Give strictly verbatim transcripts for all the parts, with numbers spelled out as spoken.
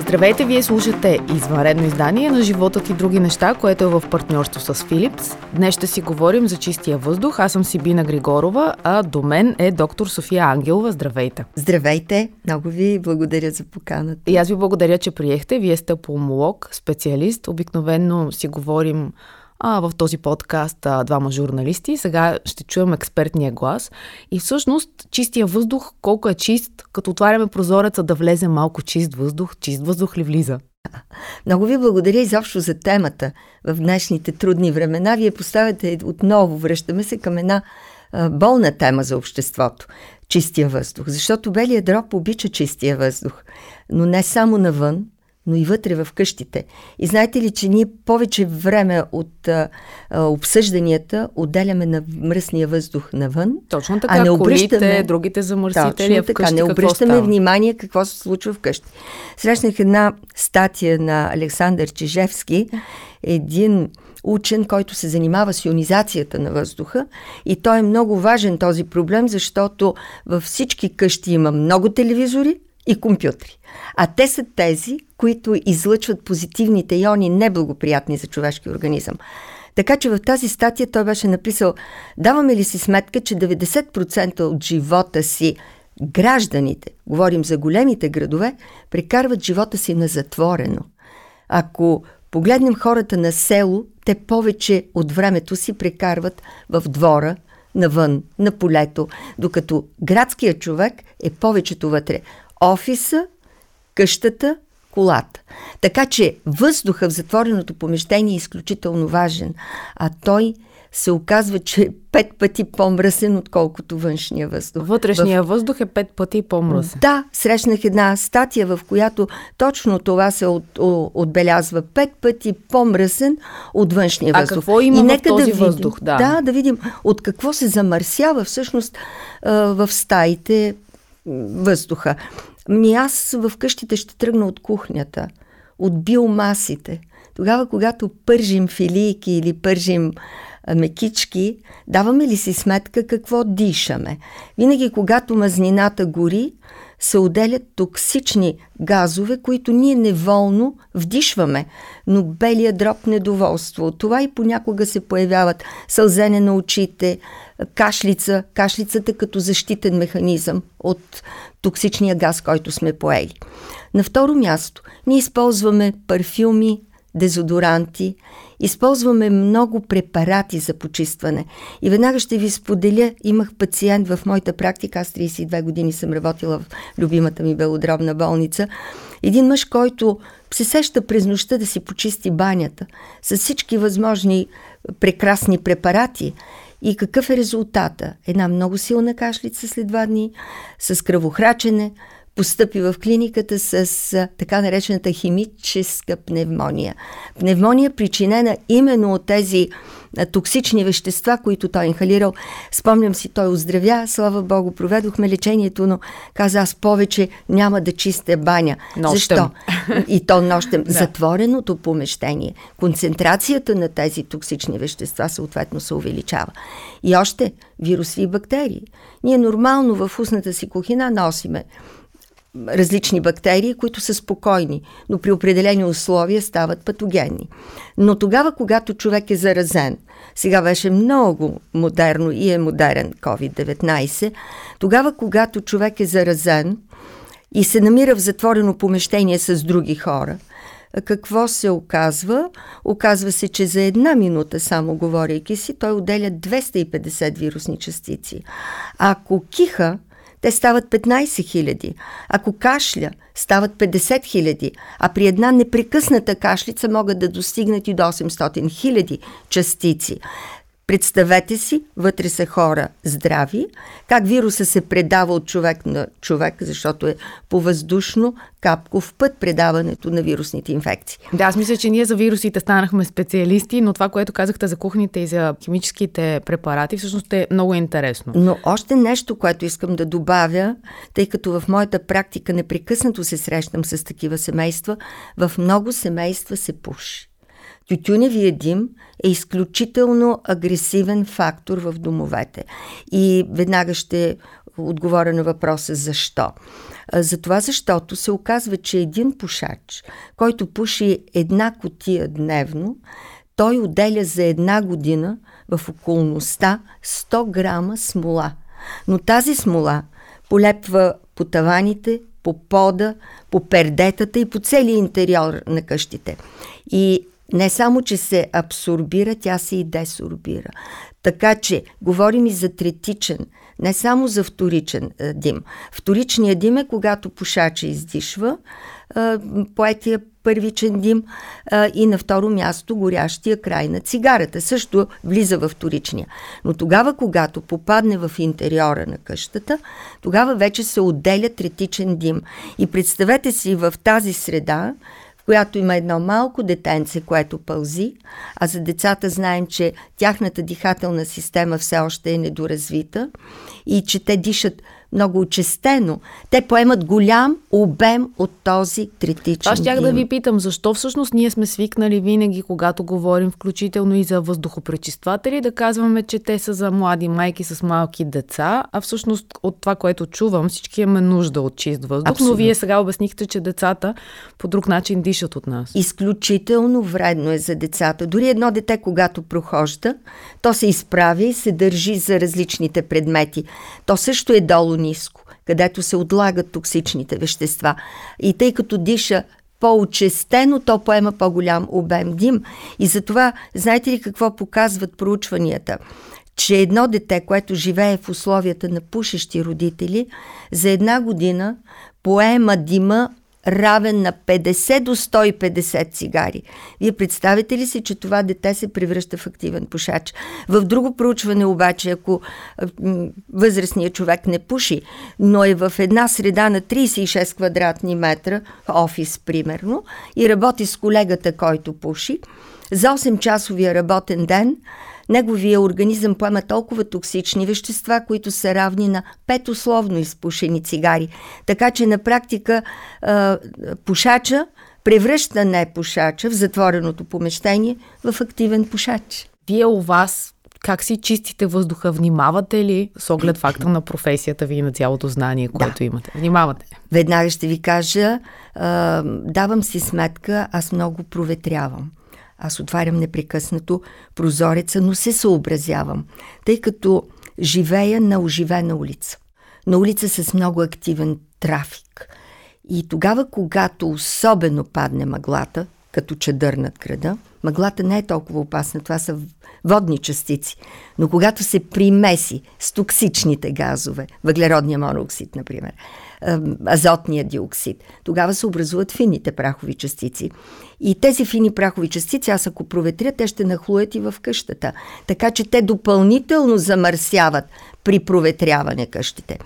Здравейте, вие слушате извънредно издание на Животът и други неща, което е в партньорство с Philips. Днес ще си говорим за чистия въздух. Аз съм Сибина Григорова, а до мен е доктор София Ангелова. Здравейте! Здравейте! Много ви благодаря за поканата. И аз ви благодаря, че приехте. Вие сте пулмолог, специалист. Обикновено си говорим а, в този подкаст а, двама журналисти. Сега ще чуем експертния глас. И всъщност чистия въздух, колко е чист, като отваряме прозореца да влезе малко чист въздух, чист въздух ли влиза? Много ви благодаря изобщо за темата. В днешните трудни времена вие поставяте отново, връщаме се към една а, болна тема за обществото. Чистия въздух. Защото белия дроб обича чистия въздух. Но не само навън, но и вътре в къщите. И знаете ли, че ние повече време от а, а, обсъжданията отделяме на мръсния въздух навън. Точно така, а не обръщаме... колите, другите замърсители вкъщи. Така, не обръщаме внимание какво се случва вкъщи. Срещнах една статия на Александър Чижевски, един учен, който се занимава с ионизацията на въздуха, и той е много важен този проблем, защото във всички къщи има много телевизори и компютри. А те са тези, които излъчват позитивните иони, неблагоприятни за човешки организъм. Така че в тази статия той беше написал: даваме ли си сметка, че деветдесет процента от живота си гражданите, говорим за големите градове, прекарват живота си на затворено. Ако погледнем хората на село, те повече от времето си прекарват в двора, навън, на полето, докато градският човек е повечето вътре. Офиса, къщата, колата. Така че въздухът в затвореното помещение е изключително важен, а той се оказва, че е пет пъти по-мръсен, отколкото външния въздух. Вътрешния в... въздух е пет пъти по-мръсен. Да, срещнах една статия, в която точно това се от, о, отбелязва. Пет пъти по-мръсен от външния а въздух. А какво има и нека в този да видим, въздух? Да. да, да видим от какво се замърсява всъщност в стаите въздуха. Ми аз в къщите ще тръгна от кухнята, от биомасите. Тогава, когато пържим филийки или пържим мекички, даваме ли си сметка какво дишаме? Винаги, когато мазнината гори, се отделят токсични газове, които ние неволно вдишваме, но белия дроб недоволство. От това и понякога се появяват сълзене на очите, кашлица, кашлицата като защитен механизъм от токсичния газ, който сме поели. На второ място, ние използваме парфюми, дезодоранти, използваме много препарати за почистване. И веднага ще ви споделя, имах пациент в моята практика, аз трийсет и две години съм работила в любимата ми белодробна болница. Един мъж, който се сеща през нощта да си почисти банята с всички възможни прекрасни препарати. И какъв е резултата? Една много силна кашлица след два дни, с кръвохрачене, постъпи в клиниката с така наречената химическа пневмония. Пневмония, причинена именно от тези токсични вещества, които той инхалирал. Спомням си, той оздравя, слава Богу, проведохме лечението, но каза: аз повече няма да чистя баня. Нощем. Защо? И то нощем. Да. Затвореното помещение, концентрацията на тези токсични вещества съответно се увеличава. И още вируси и бактерии. Ние нормално в устната си кухина носиме различни бактерии, които са спокойни, но при определени условия стават патогенни. Но тогава, когато човек е заразен, сега беше много модерно и е модерен ковид деветнайсет, тогава, когато човек е заразен и се намира в затворено помещение с други хора, какво се оказва? Оказва се, че за една минута, само говорейки си, той отделя двеста и петдесет вирусни частици. Ако киха, те стават петнайсет хиляди. Ако кашля, стават петдесет хиляди. А при една непрекъсната кашлица могат да достигнат и до осемстотин хиляди частици. Представете си, вътре са хора здрави, как вируса се предава от човек на човек, защото е повъздушно, капков път предаването на вирусните инфекции. Да, аз мисля, че ние за вирусите станахме специалисти, но това, което казахте за кухните и за химическите препарати, всъщност е много интересно. Но още нещо, което искам да добавя, тъй като в моята практика непрекъснато се срещам с такива семейства, в много семейства се пуши. тютюневия дим е изключително агресивен фактор в домовете. И веднага ще отговоря на въпроса защо. Затова, защото се оказва, че един пушач, който пуши една кутия дневно, той отделя за една година в околността сто грама смола. Но тази смола полепва по таваните, по пода, по пердетата и по целия интериор на къщите. И не само, че се абсорбира, тя се и десорбира. Така че говорим и за третичен, не само за вторичен е, дим. Вторичният дим е когато пушача издишва е, поетия първичен дим е, и на второ място горящия край на цигарата. Също влиза във вторичния. Но тогава, когато попадне в интериора на къщата, тогава вече се отделя третичен дим. И представете си в тази среда, която има едно малко детенце, което пълзи, а за децата знаем, че тяхната дихателна система все още е недоразвита и че те дишат много очестено. Те поемат голям обем от този третичен дим. Аз щях да ви питам, защо всъщност ние сме свикнали винаги, когато говорим включително и за въздухопречистватели, да казваме, че те са за млади майки с малки деца, а всъщност от това, което чувам, всички имаме нужда от чист въздух. Абсолютно. Но вие сега обяснихте, че децата по друг начин дишат от нас. Изключително вредно е за децата. Дори едно дете, когато прохожда, то се изправя и се държи за различните предмети. То също е долу ниско, където се отлагат токсичните вещества. И тъй като диша по-очестено, то поема по-голям обем дим. И затова, знаете ли какво показват проучванията? Че едно дете, което живее в условията на пушещи родители, за една година поема дима равен на петдесет до сто и петдесет цигари. Вие представите ли си, че това дете се превръща в активен пушач? В друго проучване обаче, ако възрастният човек не пуши, но е в една среда на трийсет и шест квадратни метра, офис примерно, и работи с колегата, който пуши, за осем часовия работен ден неговия организъм поема толкова токсични вещества, които са равни на пет условно изпушени цигари. Така че на практика а, пушача превръща не пушача в затвореното помещение в активен пушач. Вие у вас как си чистите въздуха? Внимавате ли с оглед факта на професията ви и на цялото знание, което да. имате? Внимавате. Веднага ще ви кажа, а, давам си сметка, аз много проветрявам. Аз отварям непрекъснато прозореца, но се съобразявам, тъй като живея на оживена улица. На улица с много активен трафик. И тогава, когато особено падне мъглата, като чадър над града, мъглата не е толкова опасна, това са водни частици, но когато се примеси с токсичните газове, въглеродния моноксид, например, азотния диоксид, тогава се образуват фините прахови частици. И тези фини прахови частици, аз ако проветря, те ще нахлуят и в къщата. Така че те допълнително замърсяват при проветряване къщите.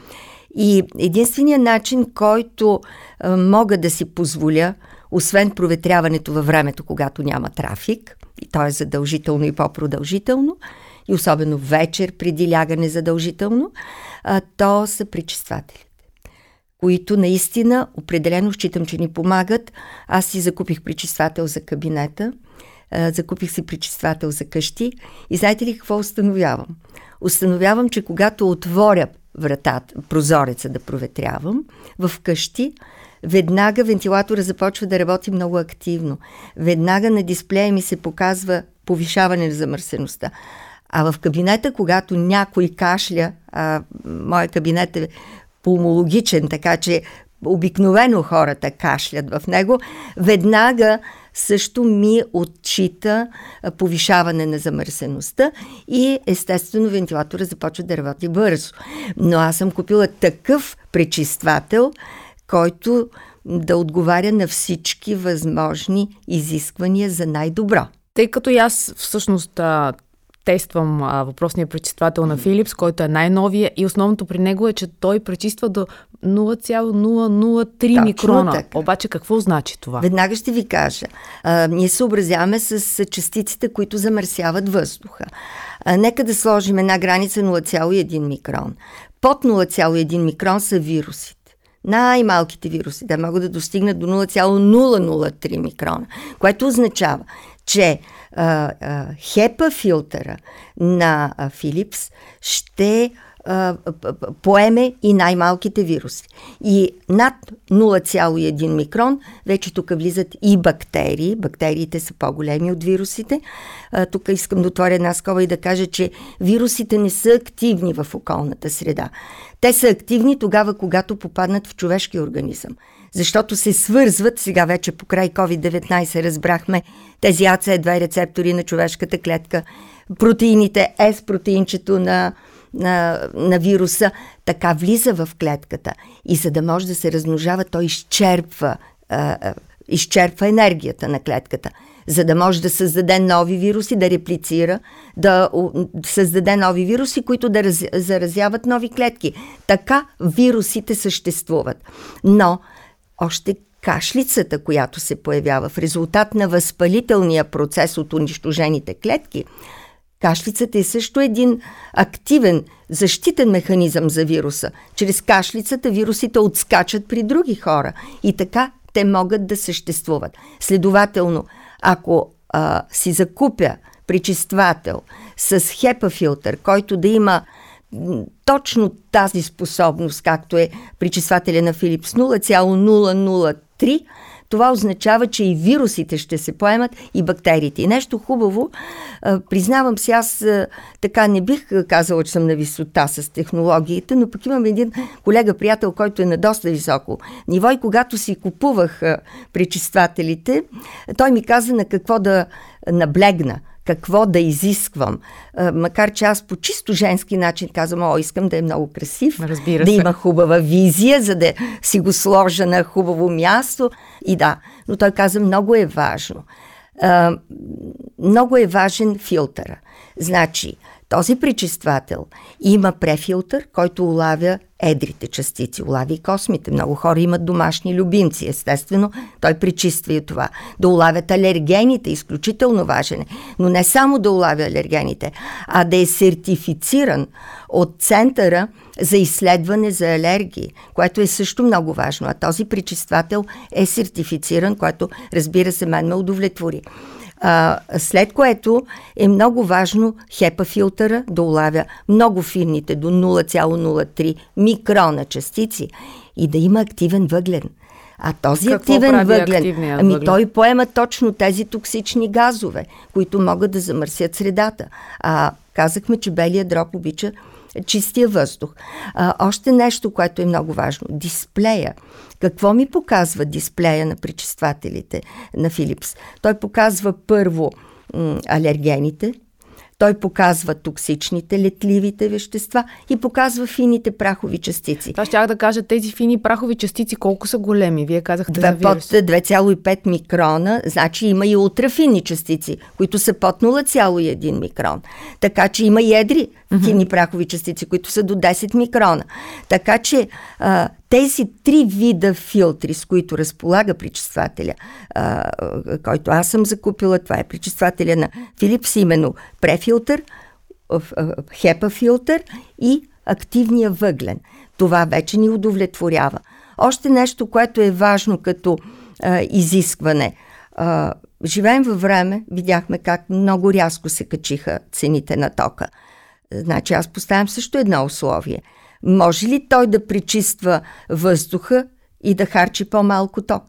И единственият начин, който а, мога да си позволя, освен проветряването във времето, когато няма трафик, и то е задължително и по-продължително, и особено вечер преди лягане задължително, а, то са пречиствателите, които наистина определено считам, че ни помагат. Аз си закупих пречиствател за кабинета, а, закупих си пречиствател за къщи и знаете ли какво установявам? Установявам, че когато отворя вратата, прозореца да проветрявам, в къщи, веднага вентилатора започва да работи много активно. Веднага на дисплея ми се показва повишаване на замърсеността. А в кабинета, когато някой кашля, а моя кабинет е пулмологичен, така че обикновено хората кашлят в него, веднага също ми отчита повишаване на замърсеността и естествено вентилатора започва да работи бързо. Но аз съм купила такъв пречиствател, който да отговаря на всички възможни изисквания за най-добро. Тъй като и аз всъщност а, тествам а, въпросния пречиствател на Philips, който е най-новия и основното при него е, че той пречиства до нула цяло нула нула три да, микрона. Така. Обаче какво значи това? Веднага ще ви кажа. А, ние съобразяваме с частиците, които замърсяват въздуха. А, нека да сложим една граница нула цяло и едно микрон. Под нула цяло и едно микрон са вируси. Най-малките вируси, да, могат да достигнат до нула цяло нула нула три микрона, което означава, че а, а, хепа филтъра на а, Philips ще а, поеме и най-малките вируси. И над нула цяло и едно микрон вече тук влизат и бактерии. Бактериите са по-големи от вирусите. А, тук искам да отворя една скоба и да кажа, че вирусите не са активни в околната среда. Те са активни тогава, когато попаднат в човешкия организъм. Защото се свързват, сега вече покрай ковид деветнайсет разбрахме, тези А Ц два рецептори на човешката клетка, протеините, С протеинчето на, на, на вируса, така влиза в клетката. И за да може да се размножава, той изчерпва, а, а, изчерпва енергията на клетката. За да може да създаде нови вируси, да реплицира, да създаде нови вируси, които да раз, заразяват нови клетки. Така вирусите съществуват. Но още кашлицата, която се появява в резултат на възпалителния процес от унищожените клетки, кашлицата е също един активен защитен механизъм за вируса. Чрез кашлицата вирусите отскачат при други хора и така те могат да съществуват. Следователно, ако а, си закупя пречиствател с хепа филтър, който да има точно тази способност, както е пречиствателя на Philips нула цяло нула нула три, това означава, че и вирусите ще се поемат и бактериите. И нещо хубаво, признавам се, аз така не бих казала, че съм на висота с технологиите, но пък имам един колега-приятел, който е на доста високо ниво и когато си купувах пречиствателите, той ми каза на какво да наблегна, какво да изисквам. Макар че аз по чисто женски начин казвам, о, искам да е много красив, разбира да се, има хубава визия, за да си го сложа на хубаво място. И да, но той каза, много е важно. А, много е важен филтъра. Значи, този пречиствател има префилтър, който улавя едрите частици, улавя и космите. Много хора имат домашни любимци, естествено. Той пречиства и това. Да улавят алергените, изключително важен. Но не само да улавя алергените, а да е сертифициран от Центъра за изследване за алергии, което е също много важно. А този пречиствател е сертифициран, което, разбира се, мен ме удовлетвори. След което е много важно хепа филтъра да улавя много финните до нула цяло нула три микрона частици и да има активен въглен. А този Какво активен въглен, ами въглен? Той поема точно тези токсични газове, които могат да замърсят средата. А казахме, че белия дроб обича чистия въздух. А, още нещо, което е много важно. Дисплея. Какво ми показва дисплея на пречиствателите на Philips? Той показва първо м- алергените, той показва токсичните, летливите вещества и показва фините прахови частици. Това щях да кажа, тези фини прахови частици колко са големи? Вие казахте за вирус. Под две цяло и пет микрона, значи има и ултрафини частици, които са под нула цяло и едно микрон. Така че има и едри фини mm-hmm. прахови частици, които са до десет микрона. Така че а, тези три вида филтри, с които разполага пречиствателя, а, който аз съм закупила, това е пречиствателя на Philips, именно префилтър, хепа филтър и активния въглен. Това вече ни удовлетворява. Още нещо, което е важно като а, изискване. А, живеем във време, видяхме как много рязко се качиха цените на тока. Значи аз поставям също едно условие. Може ли той да пречиства въздуха и да харчи по-малко ток?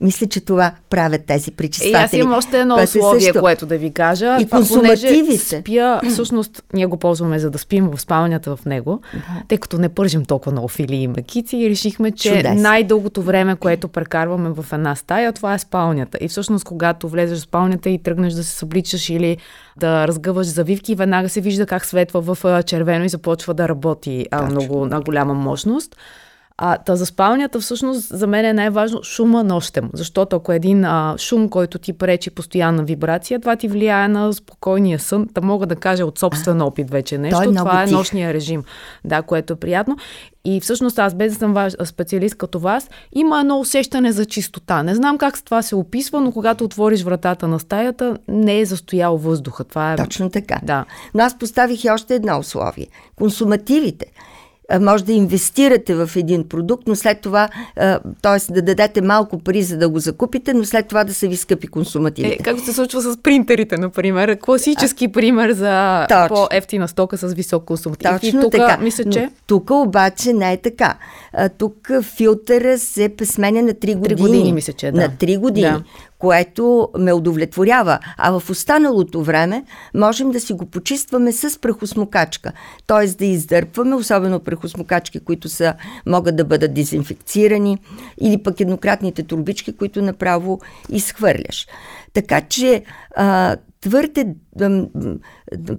Мисля, че това правят тези пречистватели. И аз имам още едно условие, също, което да ви кажа. И консумативите. Спя, всъщност ние го ползваме за да спим в спалнята в него, тъй като не пържим толкова много филии и макици и решихме, че Чудес. най-дългото време, което прекарваме в една стая, това е спалнята. И всъщност, когато влезеш в спалнята и тръгнеш да се събличаш или да разгъваш завивки, веднага се вижда как светва в червено и започва да работи а, много на голяма мощност. А, та за спалнята всъщност за мен е най-важно шума нощем, защото ако един а, шум, който ти пречи постоянна вибрация, това ти влияе на спокойния сън. Та мога да кажа от собствен опит вече нещо, е това е тих. нощния режим, да, което е приятно. И всъщност аз, без да съм ваш, специалист като вас, има едно усещане за чистота. Не знам как това се описва, но когато отвориш вратата на стаята, не е застоял въздуха. Това е... Точно така. Да. Но аз поставих и още едно условие. Консумативите. може да инвестирате в един продукт, но след това, т.е. да дадете малко пари, за да го закупите, но след това да са ви скъпи консумативите. Е, както се случва с принтерите, например. Класически а, пример за точно. По-ефтина стока с висок консуматив. Точно тука, така. Мисля, че... Тук обаче не е така. А, тук филтъра се песменя на три години. години мисля, че, да. На три години. Да. Което ме удовлетворява. А в останалото време можем да си го почистваме с прахосмокачка. Т.е. да издърпваме, особено прахосмокачки, които са, могат да бъдат дезинфекцирани, или пък еднократните турбички, които направо изхвърляш. Така че а, твърде а,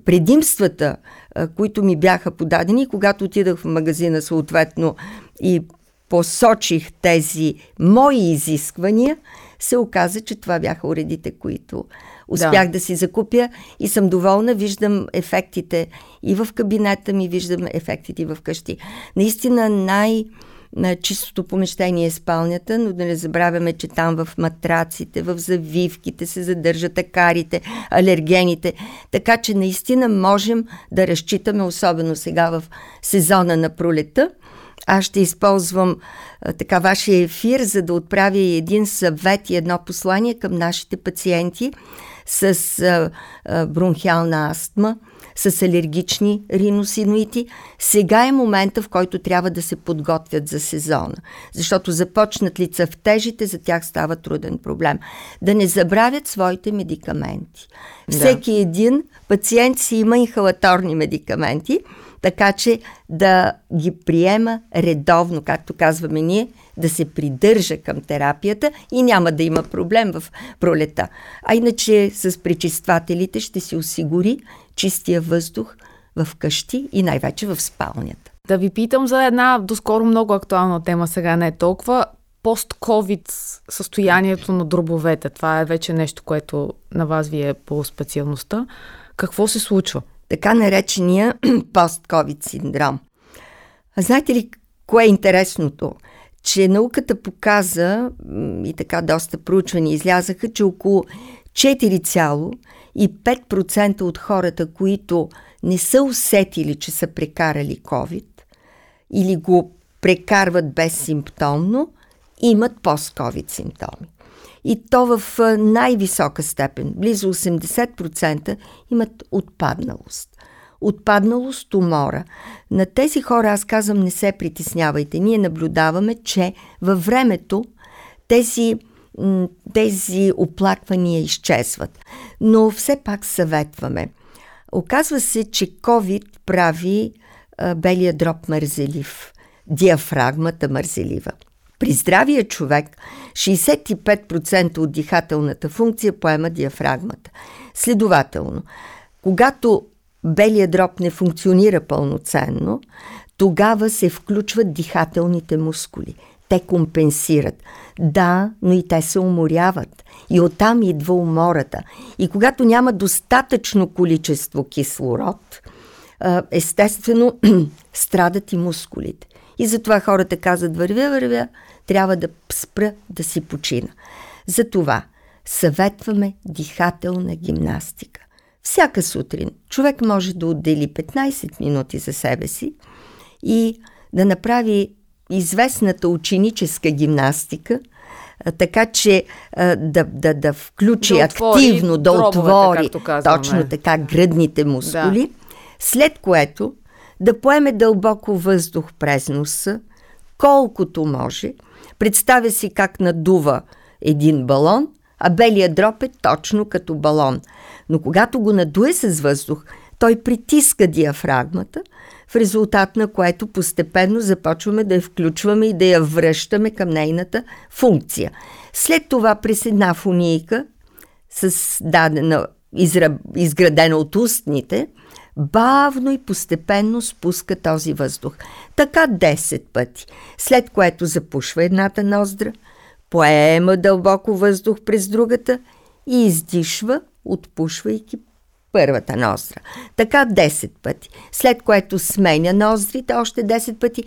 предимствата, а, които ми бяха подадени, когато отидах в магазина съответно и посочих тези мои изисквания, се оказа, че това бяха уредите, които успях да. да си закупя и съм доволна. Виждам ефектите и в кабинета ми, виждам ефектите и в къщи. Наистина най-чистото помещение е спалнята, но да не забравяме, че там в матраците, в завивките се задържат акарите, алергените. Така че наистина можем да разчитаме, особено сега в сезона на пролета. Аз ще използвам а, така вашия ефир, за да отправя един съвет и едно послание към нашите пациенти с а, а, бронхиална астма, с алергични риносиноити. Сега е момента, в който трябва да се подготвят за сезона, защото започнат ли цъфтежите, за тях става труден проблем. Да не забравят своите медикаменти. Да. Всеки един пациент си има инхалаторни медикаменти, така че да ги приема редовно, както казваме ние, да се придържа към терапията и няма да има проблем в пролета. А иначе с пречиствателите ще си осигури чистия въздух в къщи и най-вече в спалнята. Да ви питам за една доскоро много актуална тема, сега не е толкова. Пост-ковид състоянието на дробовете. Това е вече нещо, което на вас ви е по специалността. Какво се случва? Така наречения пост-ковид синдром. А знаете ли кое е интересното? Че науката показа, и така доста проучвания излязаха, че около четири цяло и пет процента от хората, които не са усетили, че са прекарали COVID или го прекарват безсимптомно, имат пост-ковид симптоми. И то в най-висока степен, близо осемдесет процента, имат отпадналост. Отпадналост, умора. На тези хора, аз казвам, не се притеснявайте. Ние наблюдаваме, че във времето тези, тези оплаквания изчезват. Но все пак съветваме. Оказва се, че COVID прави а, белия дроб мързелив, диафрагмата мързелива. При здравия човек шестдесет и пет процента от дихателната функция поема диафрагмата. Следователно, когато белият дроб не функционира пълноценно, тогава се включват дихателните мускули. Те компенсират. Да, но и те се уморяват. И оттам идва умората. И когато няма достатъчно количество кислород, естествено страдат и мускулите. И затова хората казват, вървя, вървя, трябва да спра, да си почина. Затова съветваме дихателна гимнастика. Всяка сутрин човек може да отдели петнайсет минути за себе си и да направи известната ученическа гимнастика, така че да, да, да включи да активно, да отвори точно така гръдните мускули, да. След което да поеме дълбоко въздух през носа, колкото може. Представя си как надува един балон, а белият дроб е точно като балон. Но когато го надуе с въздух, той притиска диафрагмата, в резултат на което постепенно започваме да я включваме и да я връщаме към нейната функция. След това през една фунийка, с дадена, изра, изградена от устните, бавно и постепенно спуска този въздух. Така десет пъти, след което запушва едната ноздра, поема дълбоко въздух през другата и издишва, отпушвайки първата ноздра. Така десет пъти, след което сменя ноздрите още десет пъти,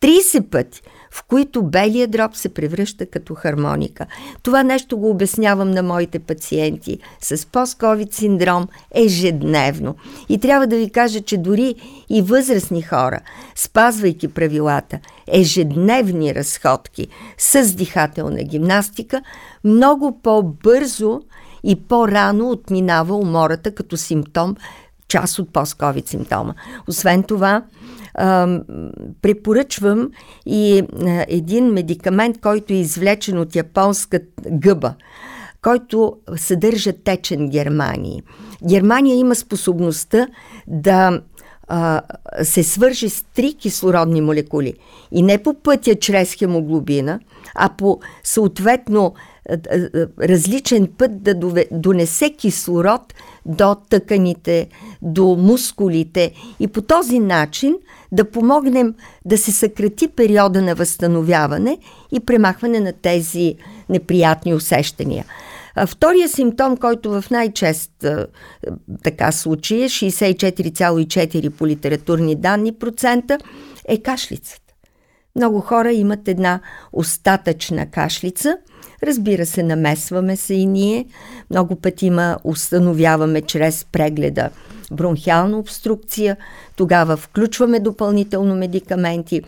трийсет пъти, в които белия дроб се превръща като хармоника. Това нещо го обяснявам на моите пациенти с пост-ковид синдром ежедневно. И трябва да ви кажа, че дори и възрастни хора, спазвайки правилата, ежедневни разходки с дихателна гимнастика, много по-бързо и по-рано отминава умората като симптом, част от пост-ковид симптома. Освен това, препоръчвам и един медикамент, който е извлечен от японска гъба, който съдържа течен германий. Германия има способността да се свържи с три кислородни молекули. И не по пътя чрез хемоглобина, а по съответно различен път да донесе кислород до тъканите, до мускулите и по този начин да помогнем да се съкрати периода на възстановяване и премахване на тези неприятни усещания. Втория симптом, който в най-чест така случай е шейсет и четири цяло и четири по литературни данни процента, е кашлицата. Много хора имат една остатъчна кашлица. Разбира се, намесваме се и ние. Много пъти има, установяваме чрез прегледа бронхиална обструкция. Тогава включваме допълнително медикаменти.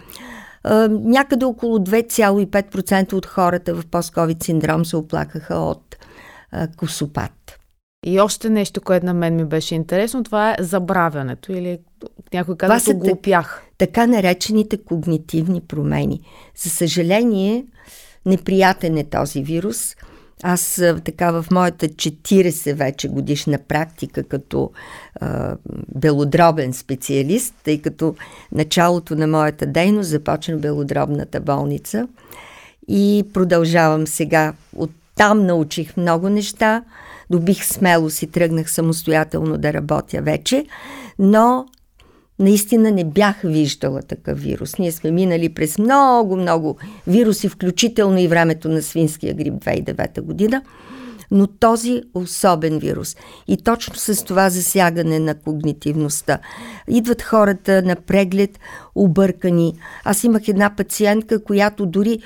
Някъде около две цяло и пет процента от хората в пост-ковид синдром се оплакаха от косопад. И още нещо, което на мен ми беше интересно, това е забравянето или някой казва, го опях. Така наречените когнитивни промени. За съжаление, неприятен е този вирус. Аз така в моята четиридесет вече годишна практика като а, белодробен специалист, тъй като началото на моята дейност започна в белодробната болница и продължавам сега. Оттам научих много неща, добих смелост и тръгнах самостоятелно да работя вече, но наистина не бях виждала такъв вирус. Ние сме минали през много-много вируси, включително и времето на свинския грип две хиляди и девета година, но този особен вирус. И точно с това засягане на когнитивността. Идват хората на преглед объркани. Аз имах една пациентка, която дори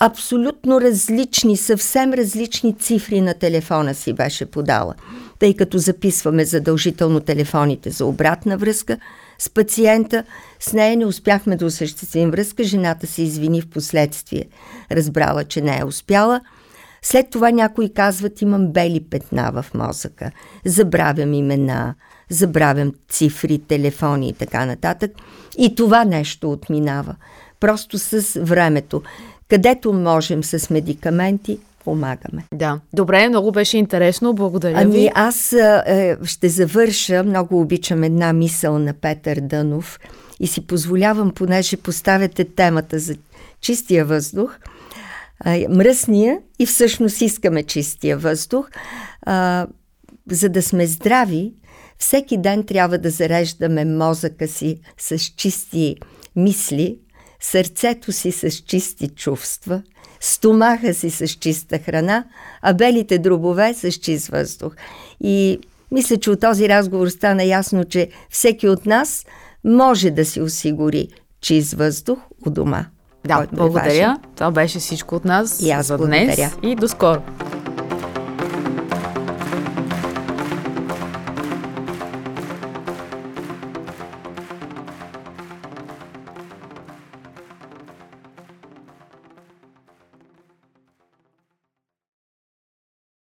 абсолютно различни, съвсем различни цифри на телефона си беше подала. Тъй като записваме задължително телефоните за обратна връзка с пациента, с нея не успяхме да осъществим връзка. Жената се извини в последствие. Разбрала, че не е успяла. След това някои казват, имам бели петна в мозъка. Забравям имена, забравям цифри, телефони и така нататък. И това нещо отминава. Просто с времето. Където можем с медикаменти, помагаме. Да. Добре, много беше интересно. Благодаря ами, ви. Ами аз е, ще завърша. Много обичам една мисъл на Петър Дънов и си позволявам, понеже поставяте темата за чистия въздух, е, мръсния и всъщност искаме чистия въздух. Е, за да сме здрави, всеки ден трябва да зареждаме мозъка си с чисти мисли, сърцето си с чисти чувства, стомаха си с чиста храна, а белите дробове с чист въздух. И мисля, че от този разговор стана ясно, че всеки от нас може да си осигури чист въздух у дома. Да, благодаря. Е, това беше всичко от нас за днес и до скоро.